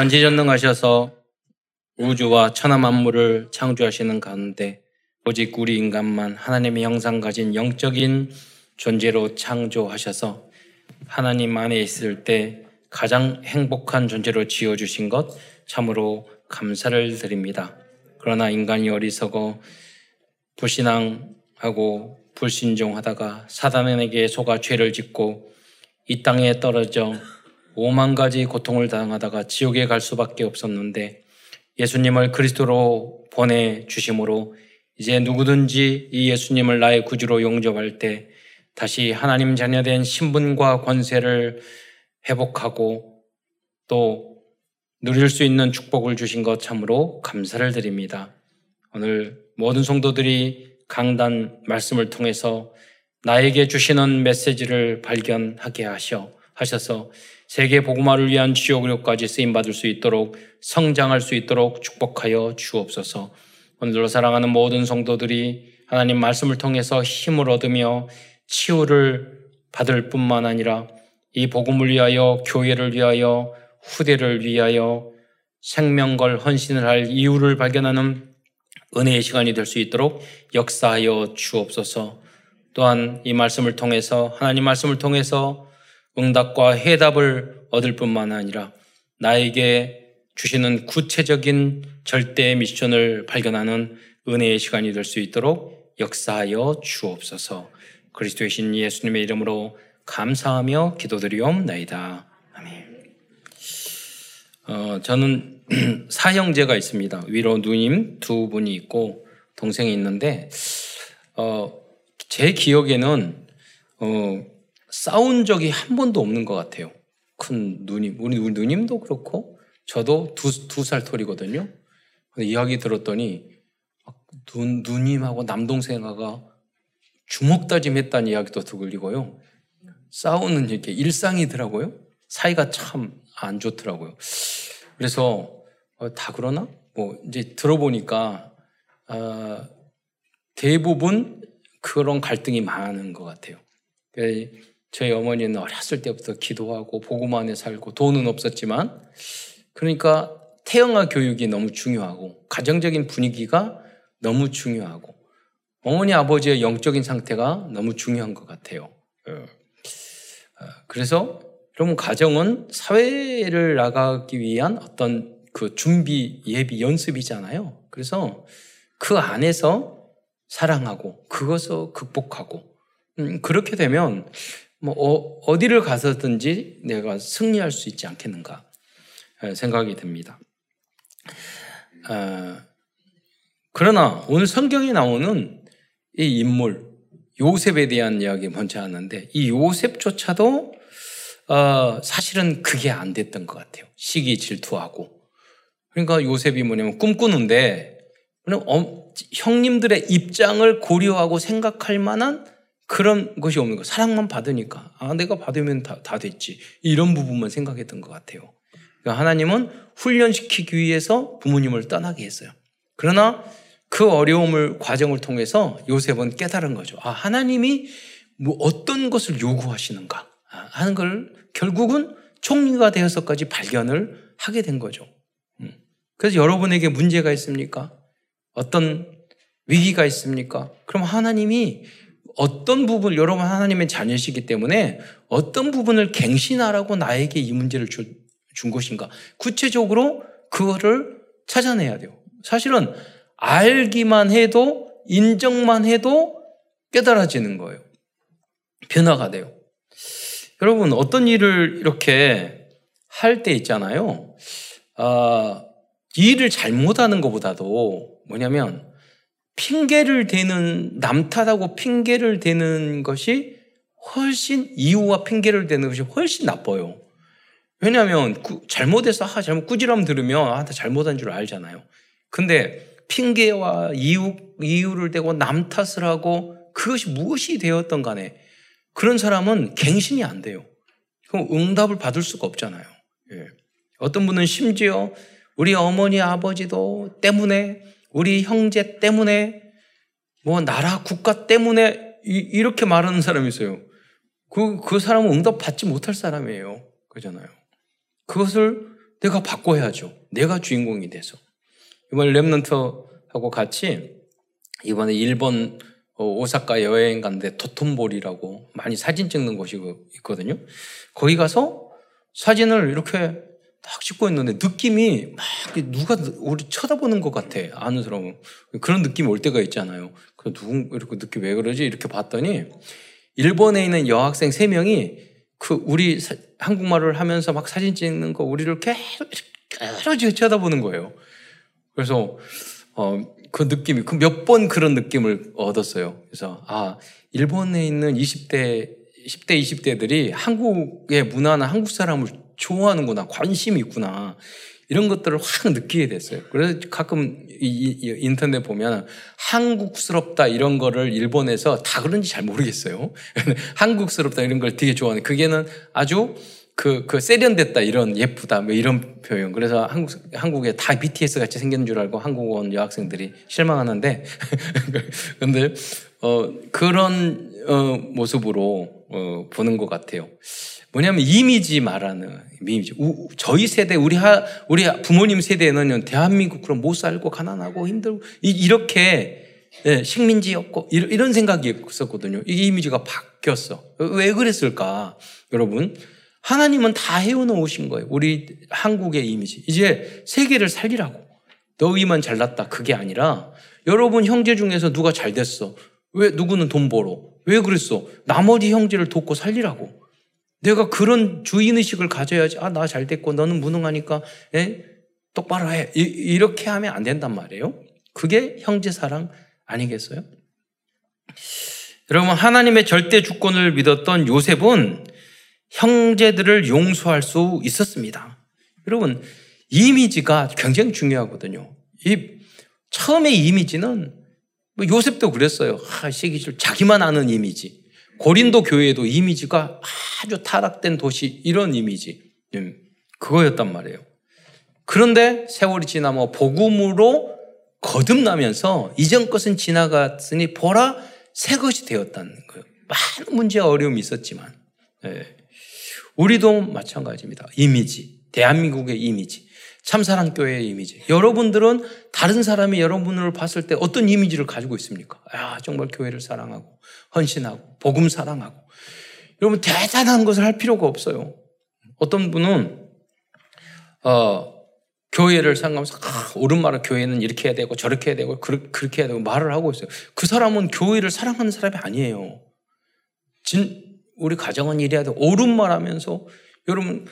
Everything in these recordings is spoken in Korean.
전지전능하셔서 우주와 천하 만물을 창조하시는 가운데 오직 우리 인간만 하나님의 형상 가진 영적인 존재로 창조하셔서 하나님 안에 있을 때 가장 행복한 존재로 지어주신 것 참으로 감사를 드립니다. 그러나 인간이 어리석어 불신앙하고 불신종하다가 사단에게 속아 죄를 짓고 이 땅에 떨어져 오만 가지 고통을 당하다가 지옥에 갈 수밖에 없었는데 예수님을 그리스도로 보내주심으로 이제 누구든지 이 예수님을 나의 구주로 영접할 때 다시 하나님 자녀된 신분과 권세를 회복하고 또 누릴 수 있는 축복을 주신 것 참으로 감사를 드립니다. 오늘 모든 성도들이 강단 말씀을 통해서 나에게 주시는 메시지를 발견하게 하셔서 세계 복음화를 위한 주역으로까지 쓰임받을 수 있도록 성장할 수 있도록 축복하여 주옵소서. 오늘로 사랑하는 모든 성도들이 하나님 말씀을 통해서 힘을 얻으며 치유를 받을 뿐만 아니라 이 복음을 위하여 교회를 위하여 후대를 위하여 생명걸 헌신을 할 이유를 발견하는 은혜의 시간이 될 수 있도록 역사하여 주옵소서. 또한 이 말씀을 통해서 하나님 말씀을 통해서 응답과 해답을 얻을 뿐만 아니라 나에게 주시는 구체적인 절대의 미션을 발견하는 은혜의 시간이 될 수 있도록 역사하여 주옵소서. 그리스도의 신 예수님의 이름으로 감사하며 기도드리옵나이다. 아멘. 저는 사형제가 있습니다. 위로 누님 두 분이 있고 동생이 있는데 제 기억에는 싸운 적이 한 번도 없는 것 같아요. 큰 누님, 우리 누님도 그렇고 저도 두 살 터리거든요. 이야기 들었더니 누님하고 남동생하고 주먹다짐했다는 이야기도 들리고요. 싸우는 이렇게 일상이더라고요. 사이가 참 안 좋더라고요. 그래서 다 그러나? 이제 들어보니까 대부분 그런 갈등이 많은 것 같아요. 저희 어머니는 어렸을 때부터 기도하고 복음 안에 살고 돈은 없었지만 그러니까 태영아 교육이 너무 중요하고 가정적인 분위기가 너무 중요하고 어머니 아버지의 영적인 상태가 너무 중요한 것 같아요. 그래서 여러분 가정은 사회를 나가기 위한 어떤 그 준비, 예비, 연습이잖아요. 그래서 그 안에서 사랑하고 그것을 극복하고 그렇게 되면 어디를 가서든지 내가 승리할 수 있지 않겠는가 생각이 듭니다. 그러나 오늘 성경에 나오는 이 인물 요셉에 대한 이야기 먼저 하는데 이 요셉조차도 사실은 그게 안 됐던 것 같아요. 시기 질투하고 그러니까 요셉이 뭐냐면 꿈꾸는데 형님들의 입장을 고려하고 생각할 만한 그런 것이 없는 거예요. 사랑만 받으니까 내가 받으면 다 됐지 이런 부분만 생각했던 것 같아요. 그러니까 하나님은 훈련시키기 위해서 부모님을 떠나게 했어요. 그러나 그 어려움을 과정을 통해서 요셉은 깨달은 거죠. 하나님이 어떤 것을 요구하시는가 하는 걸 결국은 총리가 되어서까지 발견을 하게 된 거죠. 그래서 여러분에게 문제가 있습니까? 어떤 위기가 있습니까? 그럼 하나님이 어떤 부분, 여러분 하나님의 자녀시기 때문에 어떤 부분을 갱신하라고 나에게 이 문제를 준 것인가? 구체적으로 그거를 찾아내야 돼요. 사실은 알기만 해도 인정만 해도 깨달아지는 거예요. 변화가 돼요. 여러분 어떤 일을 이렇게 할 때 있잖아요. 일을 잘못하는 것보다도 뭐냐면 핑계를 대는 남 탓하고 핑계를 대는 것이 훨씬 이유와 핑계를 대는 것이 훨씬 나빠요. 왜냐하면 잘못해서 잘못 꾸지람 들으면 다 잘못한 줄 알잖아요. 근데 핑계와 이유를 대고 남 탓을 하고 그것이 무엇이 되었던 간에 그런 사람은 갱신이 안 돼요. 그럼 응답을 받을 수가 없잖아요. 예. 어떤 분은 심지어 우리 어머니 아버지도 때문에 우리 형제 때문에 나라 국가 때문에 이렇게 말하는 사람이 있어요. 그 사람은 응답 받지 못할 사람이에요. 그러잖아요. 그것을 내가 바꿔야죠. 내가 주인공이 돼서. 이번에 렘넌트하고 같이 이번에 일본 오사카 여행 갔는데 도톤보리라고 많이 사진 찍는 곳이 있거든요. 거기 가서 사진을 이렇게 딱 찍고 있는데 느낌이 막 누가 우리 쳐다보는 것 같아. 아는 사람은. 그런 느낌이 올 때가 있잖아요. 그래서 누군 이렇게 느낌 왜 그러지? 이렇게 봤더니 일본에 있는 여학생 3명이 그 우리 한국말을 하면서 막 사진 찍는 거 우리를 계속 쳐다보는 거예요. 그래서 그 느낌이 그 몇 번 그런 느낌을 얻었어요. 그래서 아, 일본에 있는 10대 20대들이 한국의 문화나 한국 사람을 좋아하는구나, 관심이 있구나, 이런 것들을 확 느끼게 됐어요. 그래서 가끔 인터넷 보면 한국스럽다 이런 거를 일본에서 다 그런지 잘 모르겠어요. 한국스럽다 이런 걸 되게 좋아하는, 그게는 아주 그 세련됐다, 이런 예쁘다, 뭐 이런 표현. 그래서 한국에 다 BTS 같이 생긴 줄 알고 한국 온 여학생들이 실망하는데, 근데 그런 모습으로 보는 것 같아요. 뭐냐면 이미지 말하는 이미지. 저희 세대, 우리 부모님 세대에는 대한민국 그럼 못 살고 가난하고 힘들고 이렇게, 예, 식민지였고 이런 생각이 있었거든요. 이 이미지가 바뀌었어. 왜 그랬을까? 여러분, 하나님은 다 헤어놓으신 거예요. 우리 한국의 이미지. 이제 세계를 살리라고. 너희만 잘났다, 그게 아니라 여러분 형제 중에서 누가 잘 됐어? 왜 누구는 돈 벌어? 왜 그랬어? 나머지 형제를 돕고 살리라고. 내가 그런 주인의식을 가져야지. 아, 나 잘 됐고 너는 무능하니까, 에? 똑바로 해. 이렇게 하면 안 된단 말이에요. 그게 형제 사랑 아니겠어요? 여러분, 하나님의 절대 주권을 믿었던 요셉은 형제들을 용서할 수 있었습니다. 여러분, 이미지가 굉장히 중요하거든요. 처음에 이미지는 뭐 요셉도 그랬어요. 시기질 자기만 아는 이미지. 고린도 교회에도 이미지가 아주 타락된 도시, 이런 이미지, 그거였단 말이에요. 그런데 세월이 지나 뭐 복음으로 거듭나면서 이전 것은 지나갔으니 보라 새 것이 되었다는 거예요. 많은 문제와 어려움이 있었지만, 예, 우리도 마찬가지입니다. 이미지, 대한민국의 이미지, 참사랑교회의 이미지. 여러분들은 다른 사람이 여러분을 봤을 때 어떤 이미지를 가지고 있습니까? 아, 정말 교회를 사랑하고 헌신하고 복음 사랑하고. 여러분, 대단한 것을 할 필요가 없어요. 어떤 분은 교회를 생각하면서 오른말로 교회는 이렇게 해야 되고 저렇게 해야 되고 그렇게 해야 되고 말을 하고 있어요. 그 사람은 교회를 사랑하는 사람이 아니에요. 우리 가정은 이래야 돼. 옳은 말 하면서, 여러분,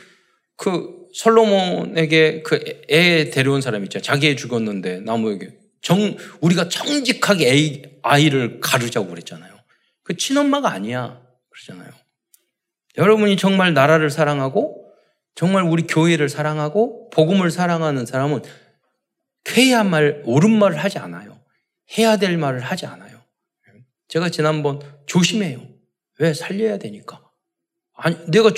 그 솔로몬에게 그 애 데려온 사람 있죠. 자기 애 죽었는데 나무에게 우리가 정직하게 아이를 가르자고 그랬잖아요. 그 친엄마가 아니야. 그러잖아요. 여러분이 정말 나라를 사랑하고, 정말 우리 교회를 사랑하고, 복음을 사랑하는 사람은 옳은 말을 하지 않아요. 해야 될 말을 하지 않아요. 제가 지난번 조심해요. 왜? 살려야 되니까. 아니, 내가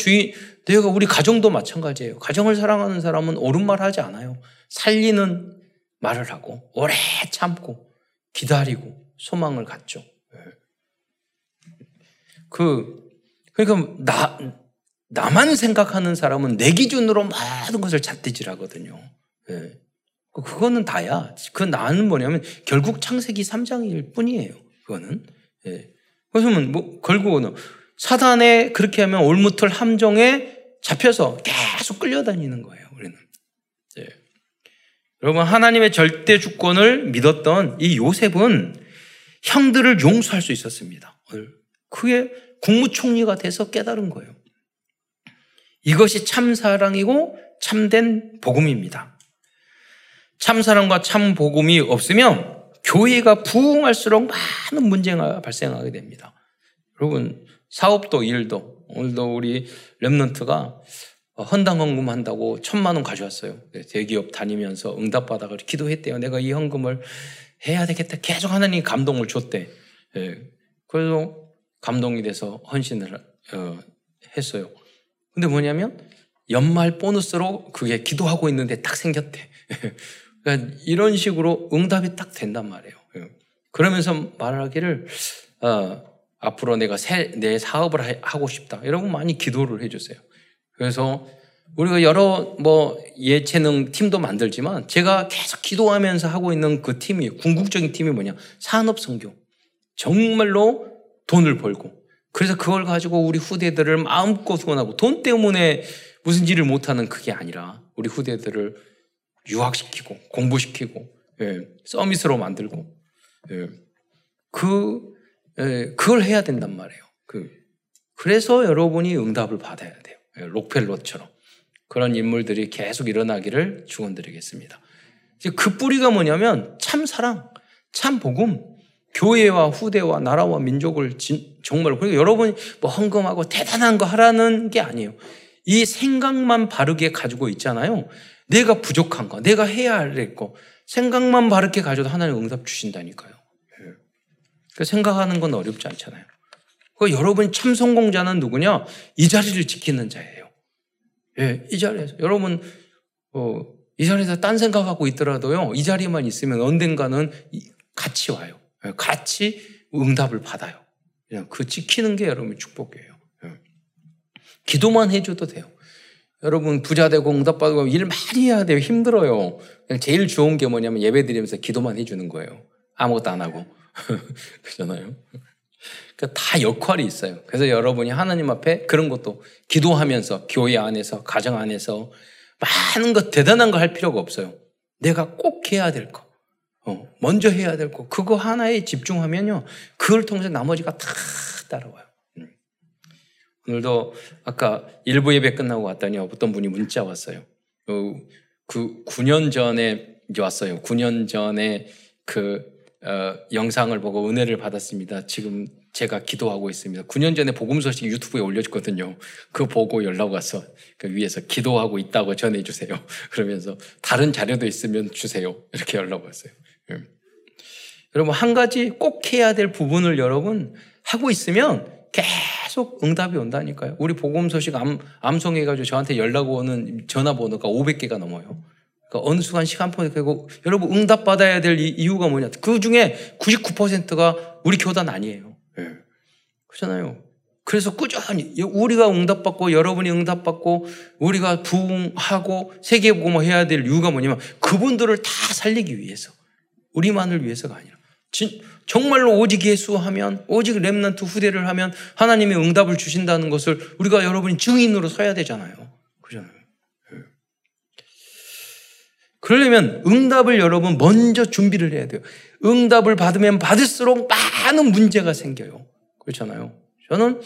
우리 가정도 마찬가지예요. 가정을 사랑하는 사람은 옳은 말 하지 않아요. 살리는 말을 하고, 오래 참고, 기다리고, 소망을 갖죠. 그러니까 나만 생각하는 사람은 내 기준으로 모든 것을 잣대질하거든요. 예. 그거는 다야. 그 나는 뭐냐면 결국 창세기 3장일 뿐이에요. 그거는. 예. 그러면 뭐 결국은 사단에 그렇게 하면 올무털 함정에 잡혀서 계속 끌려다니는 거예요, 우리는. 예. 여러분, 하나님의 절대 주권을 믿었던 이 요셉은 형들을 용서할 수 있었습니다. 그게 국무총리가 돼서 깨달은 거예요. 이것이 참사랑이고 참된 복음입니다. 참사랑과 참복음이 없으면 교회가 부흥할수록 많은 문제가 발생하게 됩니다. 여러분, 사업도 일도, 오늘도 우리 렘넌트가 헌당 헌금한다고 1,000만 원 가져왔어요. 대기업 다니면서 응답받아서 기도했대요. 내가 이 헌금을 해야 되겠다. 계속 하나님 감동을 줬대. 그래서 감동이 돼서 헌신을 했어요. 근데 뭐냐면 연말 보너스로 그게 기도하고 있는데 딱 생겼대. 그러니까 이런 식으로 응답이 딱 된단 말이에요. 그러면서 말하기를, 앞으로 내 사업을 하고 싶다. 여러분, 많이 기도를 해주세요. 그래서 우리가 여러 예체능 팀도 만들지만 제가 계속 기도하면서 하고 있는 그 팀이 궁극적인 팀이 뭐냐? 산업선교. 정말로 돈을 벌고 그래서 그걸 가지고 우리 후대들을 마음껏 후원하고 돈 때문에 무슨 일을 못하는 그게 아니라 우리 후대들을 유학시키고 공부시키고 서밋으로 만들고 그걸 해야 된단 말이에요. 그래서 여러분이 응답을 받아야 돼요. 록펠러처럼 그런 인물들이 계속 일어나기를 축원드리겠습니다. 그 뿌리가 뭐냐면 참 사랑, 참 복음, 교회와 후대와 나라와 민족을 정말 그리고 여러분이 헌금하고 대단한 거 하라는 게 아니에요. 이 생각만 바르게 가지고 있잖아요. 내가 부족한 거, 내가 해야 할 거 생각만 바르게 가져도 하나님 응답 주신다니까요. 생각하는 건 어렵지 않잖아요. 여러분 참 성공자는 누구냐? 이 자리를 지키는 자예요. 예, 이 자리에서 여러분 이 자리에서 딴 생각하고 있더라도요. 이 자리만 있으면 언젠가는 같이 와요. 같이 응답을 받아요. 그냥 그 지키는 게 여러분의 축복이에요. 기도만 해줘도 돼요. 여러분 부자되고 응답받고 일 많이 해야 돼요. 힘들어요. 그냥 제일 좋은 게 뭐냐면 예배드리면서 기도만 해주는 거예요. 아무것도 안 하고 그잖아요. 그러니까 다 역할이 있어요. 그래서 여러분이 하나님 앞에 그런 것도 기도하면서 교회 안에서 가정 안에서 많은 것 대단한 거 할 필요가 없어요. 내가 꼭 해야 될 거 먼저 해야 될 거 그거 하나에 집중하면요 그걸 통해서 나머지가 다 따라와요. 오늘도 아까 일부 예배 끝나고 왔더니 어떤 분이 문자 왔어요. 그 9년 전에 왔어요. 9년 전에 영상을 보고 은혜를 받았습니다. 지금 제가 기도하고 있습니다. 9년 전에 복음 소식 유튜브에 올려줬거든요. 그거 보고 연락 왔어. 그 위에서 기도하고 있다고 전해주세요. 그러면서 다른 자료도 있으면 주세요. 이렇게 연락 왔어요. 여러분 한 가지 꼭 해야 될 부분을 여러분 하고 있으면 계속 응답이 온다니까요. 우리 복음 소식 암송해가지고 저한테 연락 오는 전화번호가 500개가 넘어요. 그러니까 어느 순간 시간표에 그리고 여러분 응답 받아야 될 이유가 뭐냐? 그 중에 99%가 우리 교단 아니에요. 그렇잖아요. 그래서 꾸준히 우리가 응답받고 여러분이 응답받고 우리가 부흥하고 세계복음을 해야 될 이유가 뭐냐면 그분들을 다 살리기 위해서 우리만을 위해서가 아니라 정말로 오직 예수하면 오직 렘넌트 후대를 하면 하나님의 응답을 주신다는 것을 우리가 여러분이 증인으로 서야 되잖아요. 그렇잖아요. 그러려면 응답을 여러분 먼저 준비를 해야 돼요. 응답을 받으면 받을수록 많은 문제가 생겨요. 그렇잖아요. 저는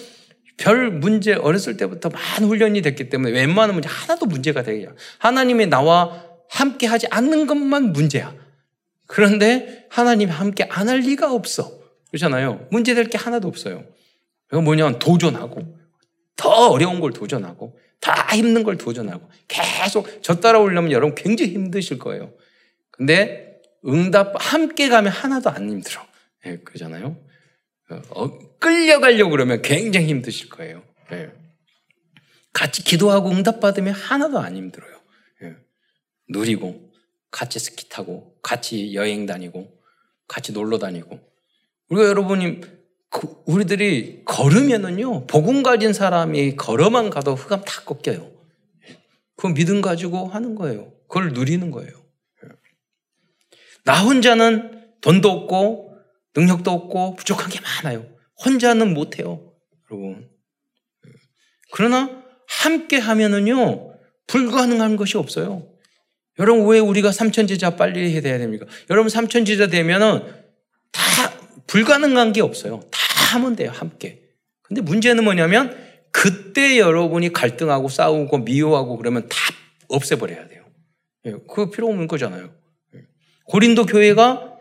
별 문제 어렸을 때부터 많은 훈련이 됐기 때문에 웬만한 문제 하나도 문제가 되게 하나님이 나와 함께 하지 않는 것만 문제야. 그런데 하나님이 함께 안 할 리가 없어. 그렇잖아요. 문제될 게 하나도 없어요. 이건 뭐냐면 도전하고 더 어려운 걸 도전하고 다 힘든 걸 도전하고 계속 저 따라오려면 여러분 굉장히 힘드실 거예요. 근데 응답 함께 가면 하나도 안 힘들어. 예, 그러잖아요. 끌려가려고 그러면 굉장히 힘드실 거예요. 예. 같이 기도하고 응답받으면 하나도 안 힘들어요. 예. 누리고 같이 스키 타고 같이 여행 다니고 같이 놀러 다니고 우리가 여러분이 우리들이 걸으면은요 복음 가진 사람이 걸어만 가도 흑암 다 꺾여요. 그건 믿음 가지고 하는 거예요. 그걸 누리는 거예요. 나 혼자는 돈도 없고 능력도 없고 부족한 게 많아요. 혼자는 못해요, 여러분. 그러나 함께 하면은요 불가능한 것이 없어요. 여러분 왜 우리가 삼천지자 빨리 해야 됩니까? 여러분 삼천지자 되면은 다 불가능한 게 없어요. 다 하면 돼요, 함께. 근데 문제는 뭐냐면 그때 여러분이 갈등하고 싸우고 미워하고 그러면 다 없애버려야 돼요. 그거 필요 없는 거잖아요. 고린도 교회가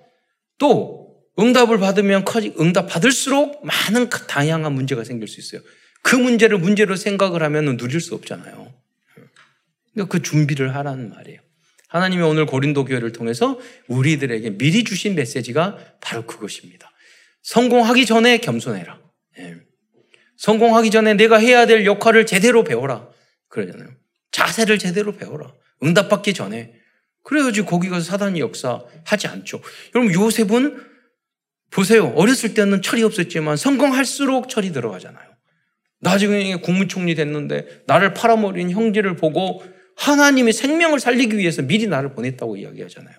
또 응답을 받으면 응답 받을수록 많은 다양한 문제가 생길 수 있어요. 그 문제를 문제로 생각을 하면 누릴 수 없잖아요. 그 준비를 하라는 말이에요. 하나님이 오늘 고린도 교회를 통해서 우리들에게 미리 주신 메시지가 바로 그것입니다. 성공하기 전에 겸손해라. 예. 성공하기 전에 내가 해야 될 역할을 제대로 배워라. 그러잖아요. 자세를 제대로 배워라. 응답받기 전에. 그래야지 거기 가서 사단이 역사하지 않죠. 여러분 요셉은 보세요. 어렸을 때는 철이 없었지만 성공할수록 철이 들어가잖아요. 나중에 국무총리 됐는데 나를 팔아먹은 형제를 보고 하나님이 생명을 살리기 위해서 미리 나를 보냈다고 이야기하잖아요.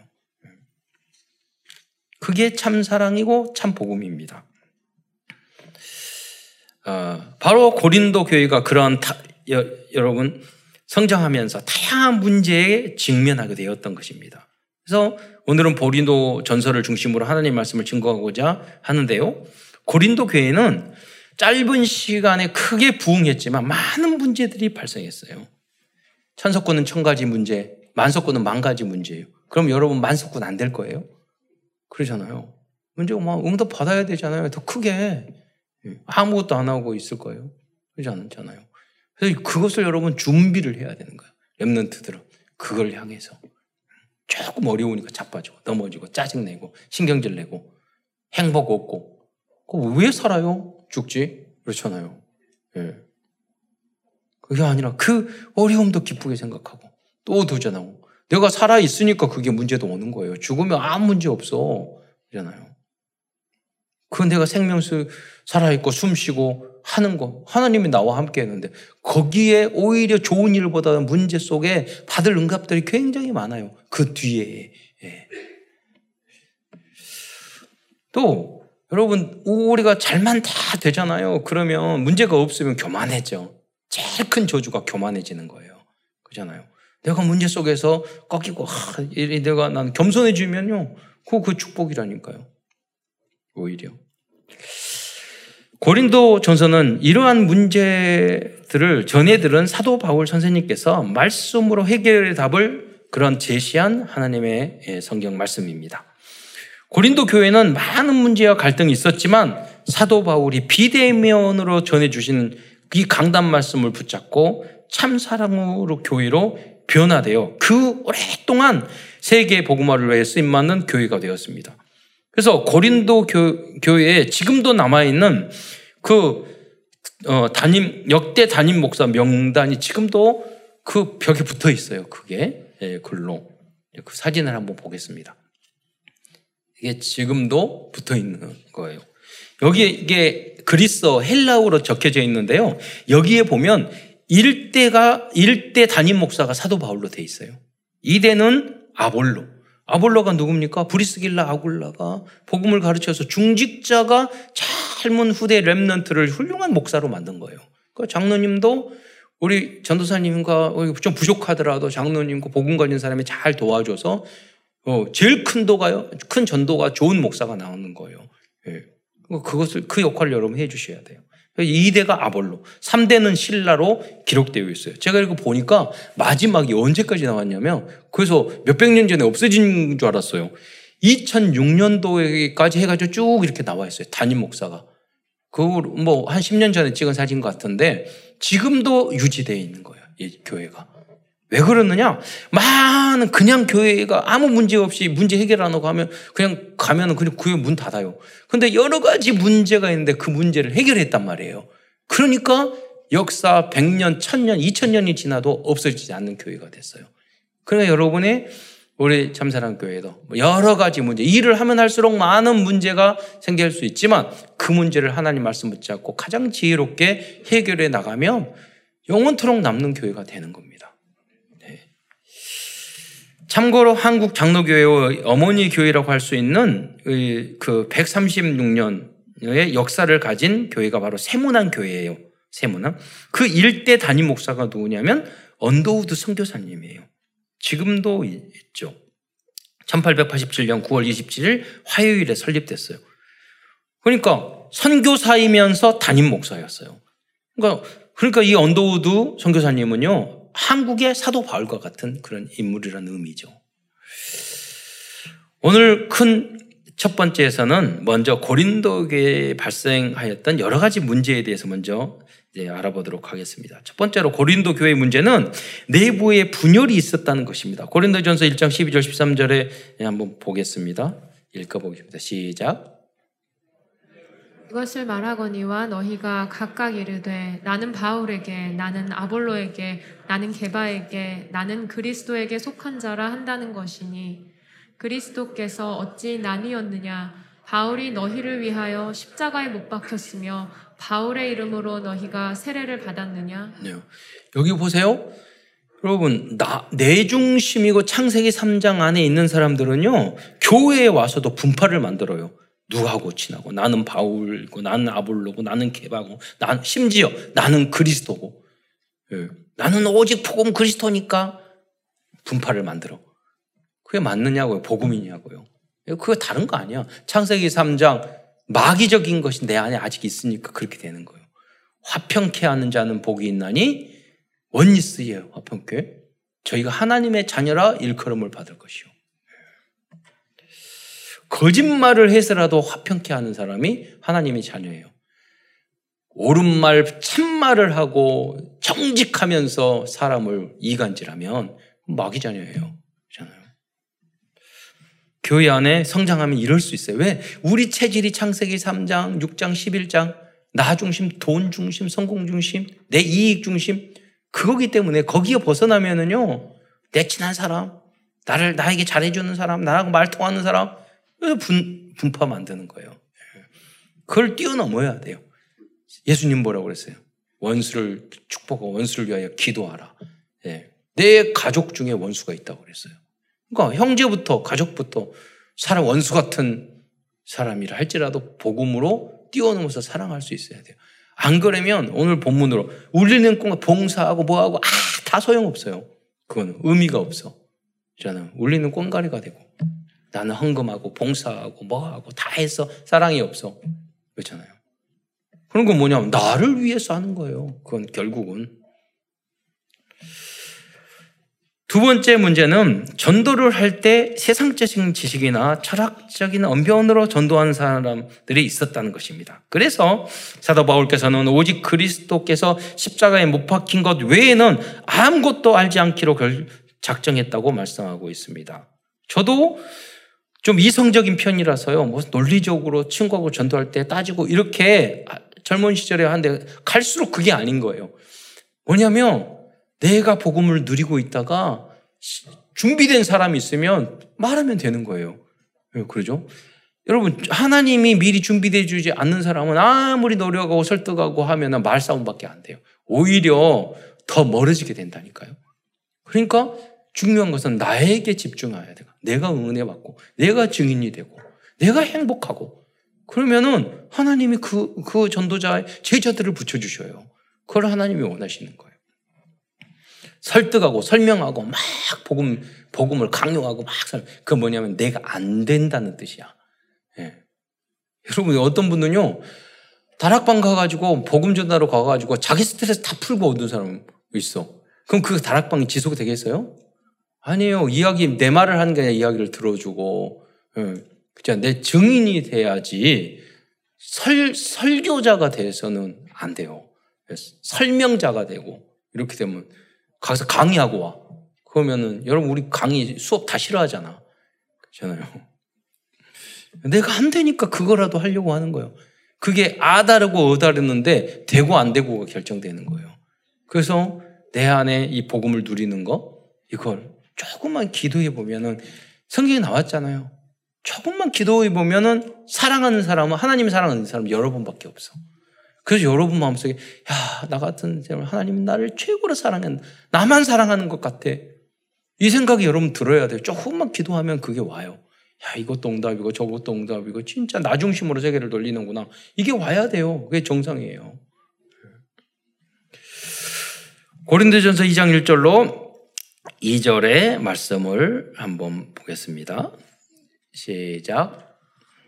그게 참 사랑이고 참 복음입니다. 바로 고린도 교회가 그런 여러분 성장하면서 다양한 문제에 직면하게 되었던 것입니다. 그래서 오늘은 고린도 전서를 중심으로 하나님 말씀을 증거하고자 하는데요. 고린도 교회는 짧은 시간에 크게 부흥했지만 많은 문제들이 발생했어요. 천석권은 1000가지 문제, 만석권은 10,000가지 문제예요. 그럼 여러분 만석권 안 될 거예요? 그러잖아요. 먼저 막 응답 받아야 되잖아요. 더 크게. 아무것도 안 하고 있을 거예요. 그러지 않잖아요. 그래서 그것을 여러분 준비를 해야 되는 거예요. 렘넌트들은 그걸 향해서 조금 어려우니까 자빠지고 넘어지고 짜증내고 신경질내고 행복 없고 그거 왜 살아요? 죽지? 그렇잖아요. 예. 그게 아니라 그 어려움도 기쁘게 생각하고 또 도전하고 내가 살아있으니까 그게 문제도 오는 거예요. 죽으면 아무 문제 없어. 그러잖아요. 그건 내가 생명수 살아있고 숨쉬고 하는 거 하나님이 나와 함께 했는데 거기에 오히려 좋은 일보다 문제 속에 받을 응답들이 굉장히 많아요. 그 뒤에. 예. 또 여러분 우리가 잘만 다 되잖아요. 그러면 문제가 없으면 교만해져. 제일 큰 저주가 교만해지는 거예요. 그렇잖아요. 내가 문제 속에서 꺾이고 내가 난 겸손해지면요. 그 축복이라니까요. 오히려. 고린도 전서는 이러한 문제들을 전해 들은 사도 바울 선생님께서 말씀으로 해결의 답을 그런 제시한 하나님의 성경 말씀입니다. 고린도 교회는 많은 문제와 갈등이 있었지만 사도 바울이 비대면으로 전해주신 이 강단 말씀을 붙잡고 참 사랑으로 교회로 변화되어 그 오랫동안 세계 복음화를 위해 쓰임받는 교회가 되었습니다. 그래서 고린도 교회에 지금도 남아있는 역대 담임 목사 명단이 지금도 그 벽에 붙어 있어요. 그게 예, 글로. 그 사진을 한번 보겠습니다. 이게 지금도 붙어 있는 거예요. 여기에 이게 그리스어 헬라어로 적혀져 있는데요. 여기에 보면 1대 담임 목사가 사도 바울로 돼 있어요. 2대는 아볼로. 아볼로가 누굽니까? 브리스길라 아굴라가 복음을 가르쳐서 중직자가 젊은 후대 렘넌트를 훌륭한 목사로 만든 거예요. 그러니까 장로님도 우리 전도사님과 좀 부족하더라도 장로님과 복음 가진 사람이 잘 도와줘서 제일 큰 전도가 좋은 목사가 나오는 거예요. 예. 그 역할을 여러분 해 주셔야 돼요. 2대가 아볼로, 3대는 신라로 기록되어 있어요. 제가 이거 보니까 마지막이 언제까지 나왔냐면 그래서 몇백 년 전에 없어진 줄 알았어요. 2006년도에까지 해가지고 쭉 이렇게 나와 있어요. 담임 목사가. 뭐 한 10년 전에 찍은 사진 같은데 지금도 유지되어 있는 거예요. 이 교회가. 왜 그러느냐? 많은 그냥 교회가 아무 문제 없이 문제 해결 안 하고 하면 그냥 교회 문 닫아요. 근데 여러 가지 문제가 있는데 그 문제를 해결했단 말이에요. 그러니까 역사 100년, 1000년, 2000년이 지나도 없어지지 않는 교회가 됐어요. 그러니까 여러분의 우리 참사랑교회도 여러 가지 문제, 일을 하면 할수록 많은 문제가 생길 수 있지만 그 문제를 하나님 말씀 붙잡고 가장 지혜롭게 해결해 나가면 영원토록 남는 교회가 되는 겁니다. 참고로 한국 장로교회의 어머니 교회라고 할 수 있는 그 136년의 역사를 가진 교회가 바로 세문안 교회예요. 세문안. 그 1대 담임 목사가 누구냐면 언더우드 선교사님이에요. 지금도 있죠. 1887년 9월 27일 화요일에 설립됐어요. 그러니까 선교사이면서 담임 목사였어요. 그러니까 이 언더우드 선교사님은요. 한국의 사도 바울과 같은 그런 인물이라는 의미죠. 오늘 큰 첫 번째에서는 먼저 고린도 교회에 발생하였던 여러 가지 문제에 대해서 먼저 이제 알아보도록 하겠습니다. 첫 번째로 고린도 교회의 문제는 내부의 분열이 있었다는 것입니다. 고린도전서 1장 12절 13절에 한번 보겠습니다. 읽어보겠습니다. 시작. 그것을 말하거니와 너희가 각각 이르되 나는 바울에게 나는 아볼로에게 나는 게바에게 나는 그리스도에게 속한 자라 한다는 것이니 그리스도께서 어찌 나뉘었느냐 바울이 너희를 위하여 십자가에 못 박혔으며 바울의 이름으로 너희가 세례를 받았느냐? 네. 여기 보세요. 여러분, 내 중심이고 창세기 3장 안에 있는 사람들은요, 교회에 와서도 분파를 만들어요. 누구하고 친하고, 나는 바울이고, 나는 아볼로고, 나는 개바고, 심지어 나는 그리스도고, 예. 나는 오직 복음 그리스도니까 분파를 만들어. 그게 맞느냐고요? 복음이냐고요? 그거 다른 거 아니야. 창세기 3장 마귀적인 것이 내 안에 아직 있으니까 그렇게 되는 거예요. 화평케 하는 자는 복이 있나니 원리스예요. 화평케. 저희가 하나님의 자녀라 일컬음을 받을 것이요. 거짓말을 해서라도 화평케 하는 사람이 하나님의 자녀예요. 옳은 말, 참말을 하고 정직하면서 사람을 이간질하면 마귀 자녀예요. 그렇잖아요. 교회 안에 성장하면 이럴 수 있어요. 왜? 우리 체질이 창세기 3장, 6장, 11장 나 중심, 돈 중심, 성공 중심, 내 이익 중심 그거기 때문에 거기에 벗어나면은요 내 친한 사람, 나에게 잘해주는 사람, 나하고 말 통하는 사람 분파 만드는 거예요. 그걸 뛰어넘어야 돼요. 예수님 뭐라고 그랬어요? 원수를 축복하고 원수를 위하여 기도하라. 예. 내 가족 중에 원수가 있다고 그랬어요. 그러니까 형제부터 가족부터 사람 원수 같은 사람이라 할지라도 복음으로 뛰어넘어서 사랑할 수 있어야 돼요. 안 그러면 오늘 본문으로 울리는 꿈과 봉사하고 뭐하고 다 소용없어요. 그건 의미가 없어. 저는 울리는 꽁가리가 되고 나는 헌금하고 봉사하고 뭐하고 다 해서 사랑이 없어. 그렇잖아요. 그런 건 뭐냐면 나를 위해서 하는 거예요. 그건 결국은. 두 번째 문제는 전도를 할 때 세상적인 지식이나 철학적인 언변으로 전도하는 사람들이 있었다는 것입니다. 그래서 사도 바울께서는 오직 그리스도께서 십자가에 못 박힌 것 외에는 아무것도 알지 않기로 작정했다고 말씀하고 있습니다. 저도 좀 이성적인 편이라서요. 뭐 논리적으로 친구하고 전도할 때 따지고 이렇게 젊은 시절에 하는데 갈수록 그게 아닌 거예요. 뭐냐면 내가 복음을 누리고 있다가 준비된 사람이 있으면 말하면 되는 거예요. 그러죠? 여러분 하나님이 미리 준비되어 주지 않는 사람은 아무리 노력하고 설득하고 하면 말싸움밖에 안 돼요. 오히려 더 멀어지게 된다니까요. 그러니까 중요한 것은 나에게 집중해야 돼요. 내가 은혜 받고 내가 증인이 되고 내가 행복하고 그러면은 하나님이 그 전도자의 제자들을 붙여주셔요. 그걸 하나님이 원하시는 거예요. 설득하고 설명하고 막 복음을 강요하고 막 그건 뭐냐면 내가 안 된다는 뜻이야. 예. 여러분 어떤 분은요 다락방 가가지고 복음 전화로 가가지고 자기 스트레스 다 풀고 얻은 사람 있어. 그럼 그 다락방이 지속이 되겠어요? 아니에요. 이야기 내 말을 하는 게 아니라 이야기를 들어주고 그냥 내 증인이 돼야지 설교자가 돼서는 안 돼요. 설명자가 되고 이렇게 되면. 가서 강의하고 와. 그러면은, 여러분, 우리 강의 수업 다 싫어하잖아. 그렇잖아요. 내가 안 되니까 그거라도 하려고 하는 거예요. 그게 아다르고 어다르는데, 되고 안 되고가 결정되는 거예요. 그래서 내 안에 이 복음을 누리는 거, 이걸 조금만 기도해 보면은, 성경에 나왔잖아요. 조금만 기도해 보면은, 사랑하는 사람은, 하나님 사랑하는 사람은 여러분밖에 없어. 그래서 여러분 마음속에 야, 나 같은 사람 하나님이 나를 최고로 사랑한다. 나만 사랑하는 것 같아. 이 생각이 여러분 들어야 돼요. 조금만 기도하면 그게 와요. 야, 이것도 응답이고 저것도 응답이고 진짜 나 중심으로 세계를 돌리는구나. 이게 와야 돼요. 그게 정상이에요. 고린도전서 2장 1절로 2절의 말씀을 한번 보겠습니다. 시작.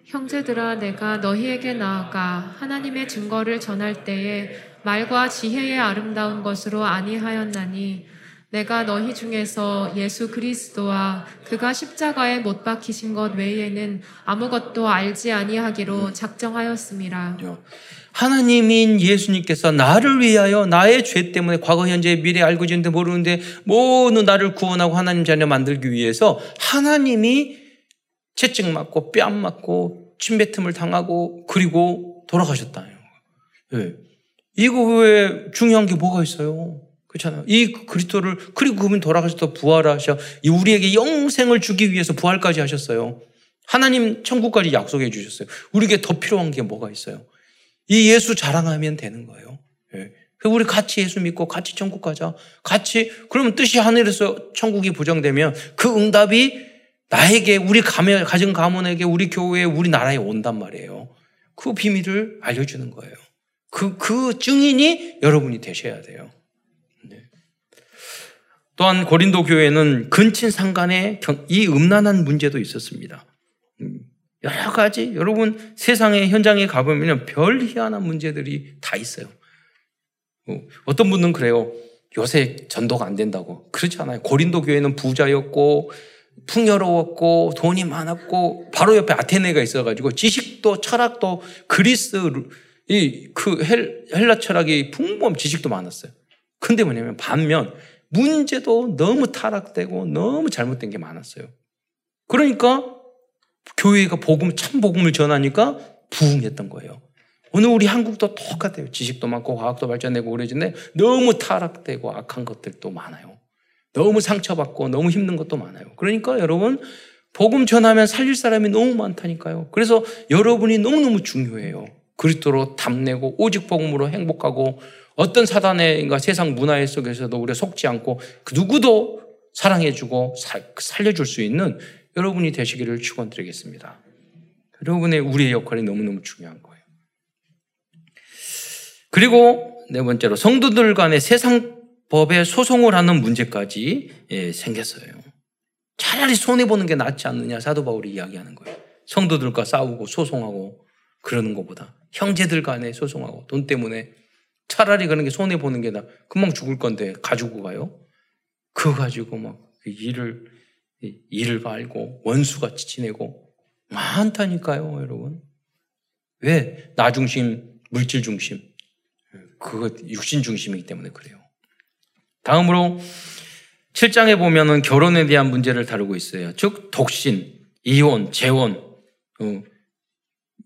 형제들아 내가 너희에게 나아가 하나님의 증거를 전할 때에 말과 지혜의 아름다운 것으로 아니하였나니 내가 너희 중에서 예수 그리스도와 그가 십자가에 못 박히신 것 외에는 아무것도 알지 아니하기로 작정하였음이라. 하나님인 예수님께서 나를 위하여 나의 죄 때문에 과거 현재 미래 알고 지는데 모르는데 모두 나를 구원하고 하나님 자녀 만들기 위해서 하나님이 채찍 맞고 뺨 맞고 침뱉음을 당하고 그리고 돌아가셨다는 거예요. 예. 이거 외에 중요한 게 뭐가 있어요? 그렇잖아요. 이 그리스도를 그리고 그분 돌아가셔서 부활하셔 우리에게 영생을 주기 위해서 부활까지 하셨어요. 하나님 천국까지 약속해 주셨어요. 우리에게 더 필요한 게 뭐가 있어요? 이 예수 자랑하면 되는 거예요. 예. 우리 같이 예수 믿고 같이 천국 가자. 같이 그러면 뜻이 하늘에서 천국이 보장되면 그 응답이 나에게, 우리 가정 가문에게, 우리 교회에, 우리 나라에 온단 말이에요. 그 비밀을 알려주는 거예요. 그 증인이 여러분이 되셔야 돼요. 네. 또한 고린도 교회는 근친상 간의 이 음란한 문제도 있었습니다. 여러 가지, 여러분 세상의 현장에 가보면 별 희한한 문제들이 다 있어요. 어떤 분은 그래요. 요새 전도가 안 된다고. 그렇지 않아요. 고린도 교회는 부자였고 풍요로웠고 돈이 많았고 바로 옆에 아테네가 있어가지고 지식도 철학도 그리스 헬라 철학이 풍부한 지식도 많았어요. 근데 뭐냐면 반면 문제도 너무 타락되고 너무 잘못된 게 많았어요. 그러니까 교회가 복음을 전하니까 부흥했던 거예요. 오늘 우리 한국도 똑같아요. 지식도 많고 과학도 발전되고 오래전에 너무 타락되고 악한 것들도 많아요. 너무 상처받고 너무 힘든 것도 많아요. 그러니까 여러분 복음 전하면 살릴 사람이 너무 많다니까요. 그래서 여러분이 너무너무 중요해요. 그리스도로 담내고 오직 복음으로 행복하고 어떤 사단과 세상 문화 속에서도 우리가 속지 않고 누구도 사랑해주고 살려줄 수 있는 여러분이 되시기를 축원드리겠습니다. 여러분의 우리의 역할이 너무너무 중요한 거예요. 그리고 네 번째로 성도들 간의 세상법에 소송을 하는 문제까지 생겼어요. 차라리 손해보는 게 낫지 않느냐 사도 바울이 이야기하는 거예요. 성도들과 싸우고 소송하고 그러는 것보다 형제들 간에 소송하고 돈 때문에 차라리 그런 게 손해보는 게 나 금방 죽을 건데 가지고 가요. 그거 가지고 막 일을 갈고 원수같이 지내고 많다니까요. 여러분 왜? 나 중심, 물질 중심, 그것 육신 중심이기 때문에 그래요. 다음으로 7장에 보면은 결혼에 대한 문제를 다루고 있어요. 즉 독신, 이혼, 재혼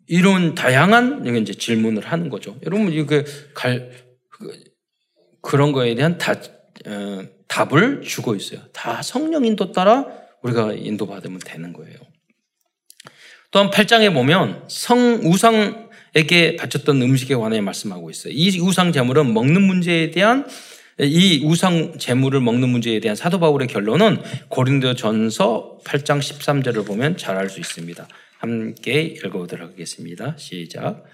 이런 다양한 이제 질문을 하는 거죠. 여러분 이게 그런 거에 대한 답을 주고 있어요. 다 성령 인도 따라 우리가 인도 받으면 되는 거예요. 또한 8장에 보면 우상에게 바쳤던 음식에 관해 말씀하고 있어요. 이 우상 제물을 먹는 문제에 대한 사도 바울의 결론은 고린도전서 8장 13절을 보면 잘 알 수 있습니다. 함께 읽어보도록 하겠습니다. 시작.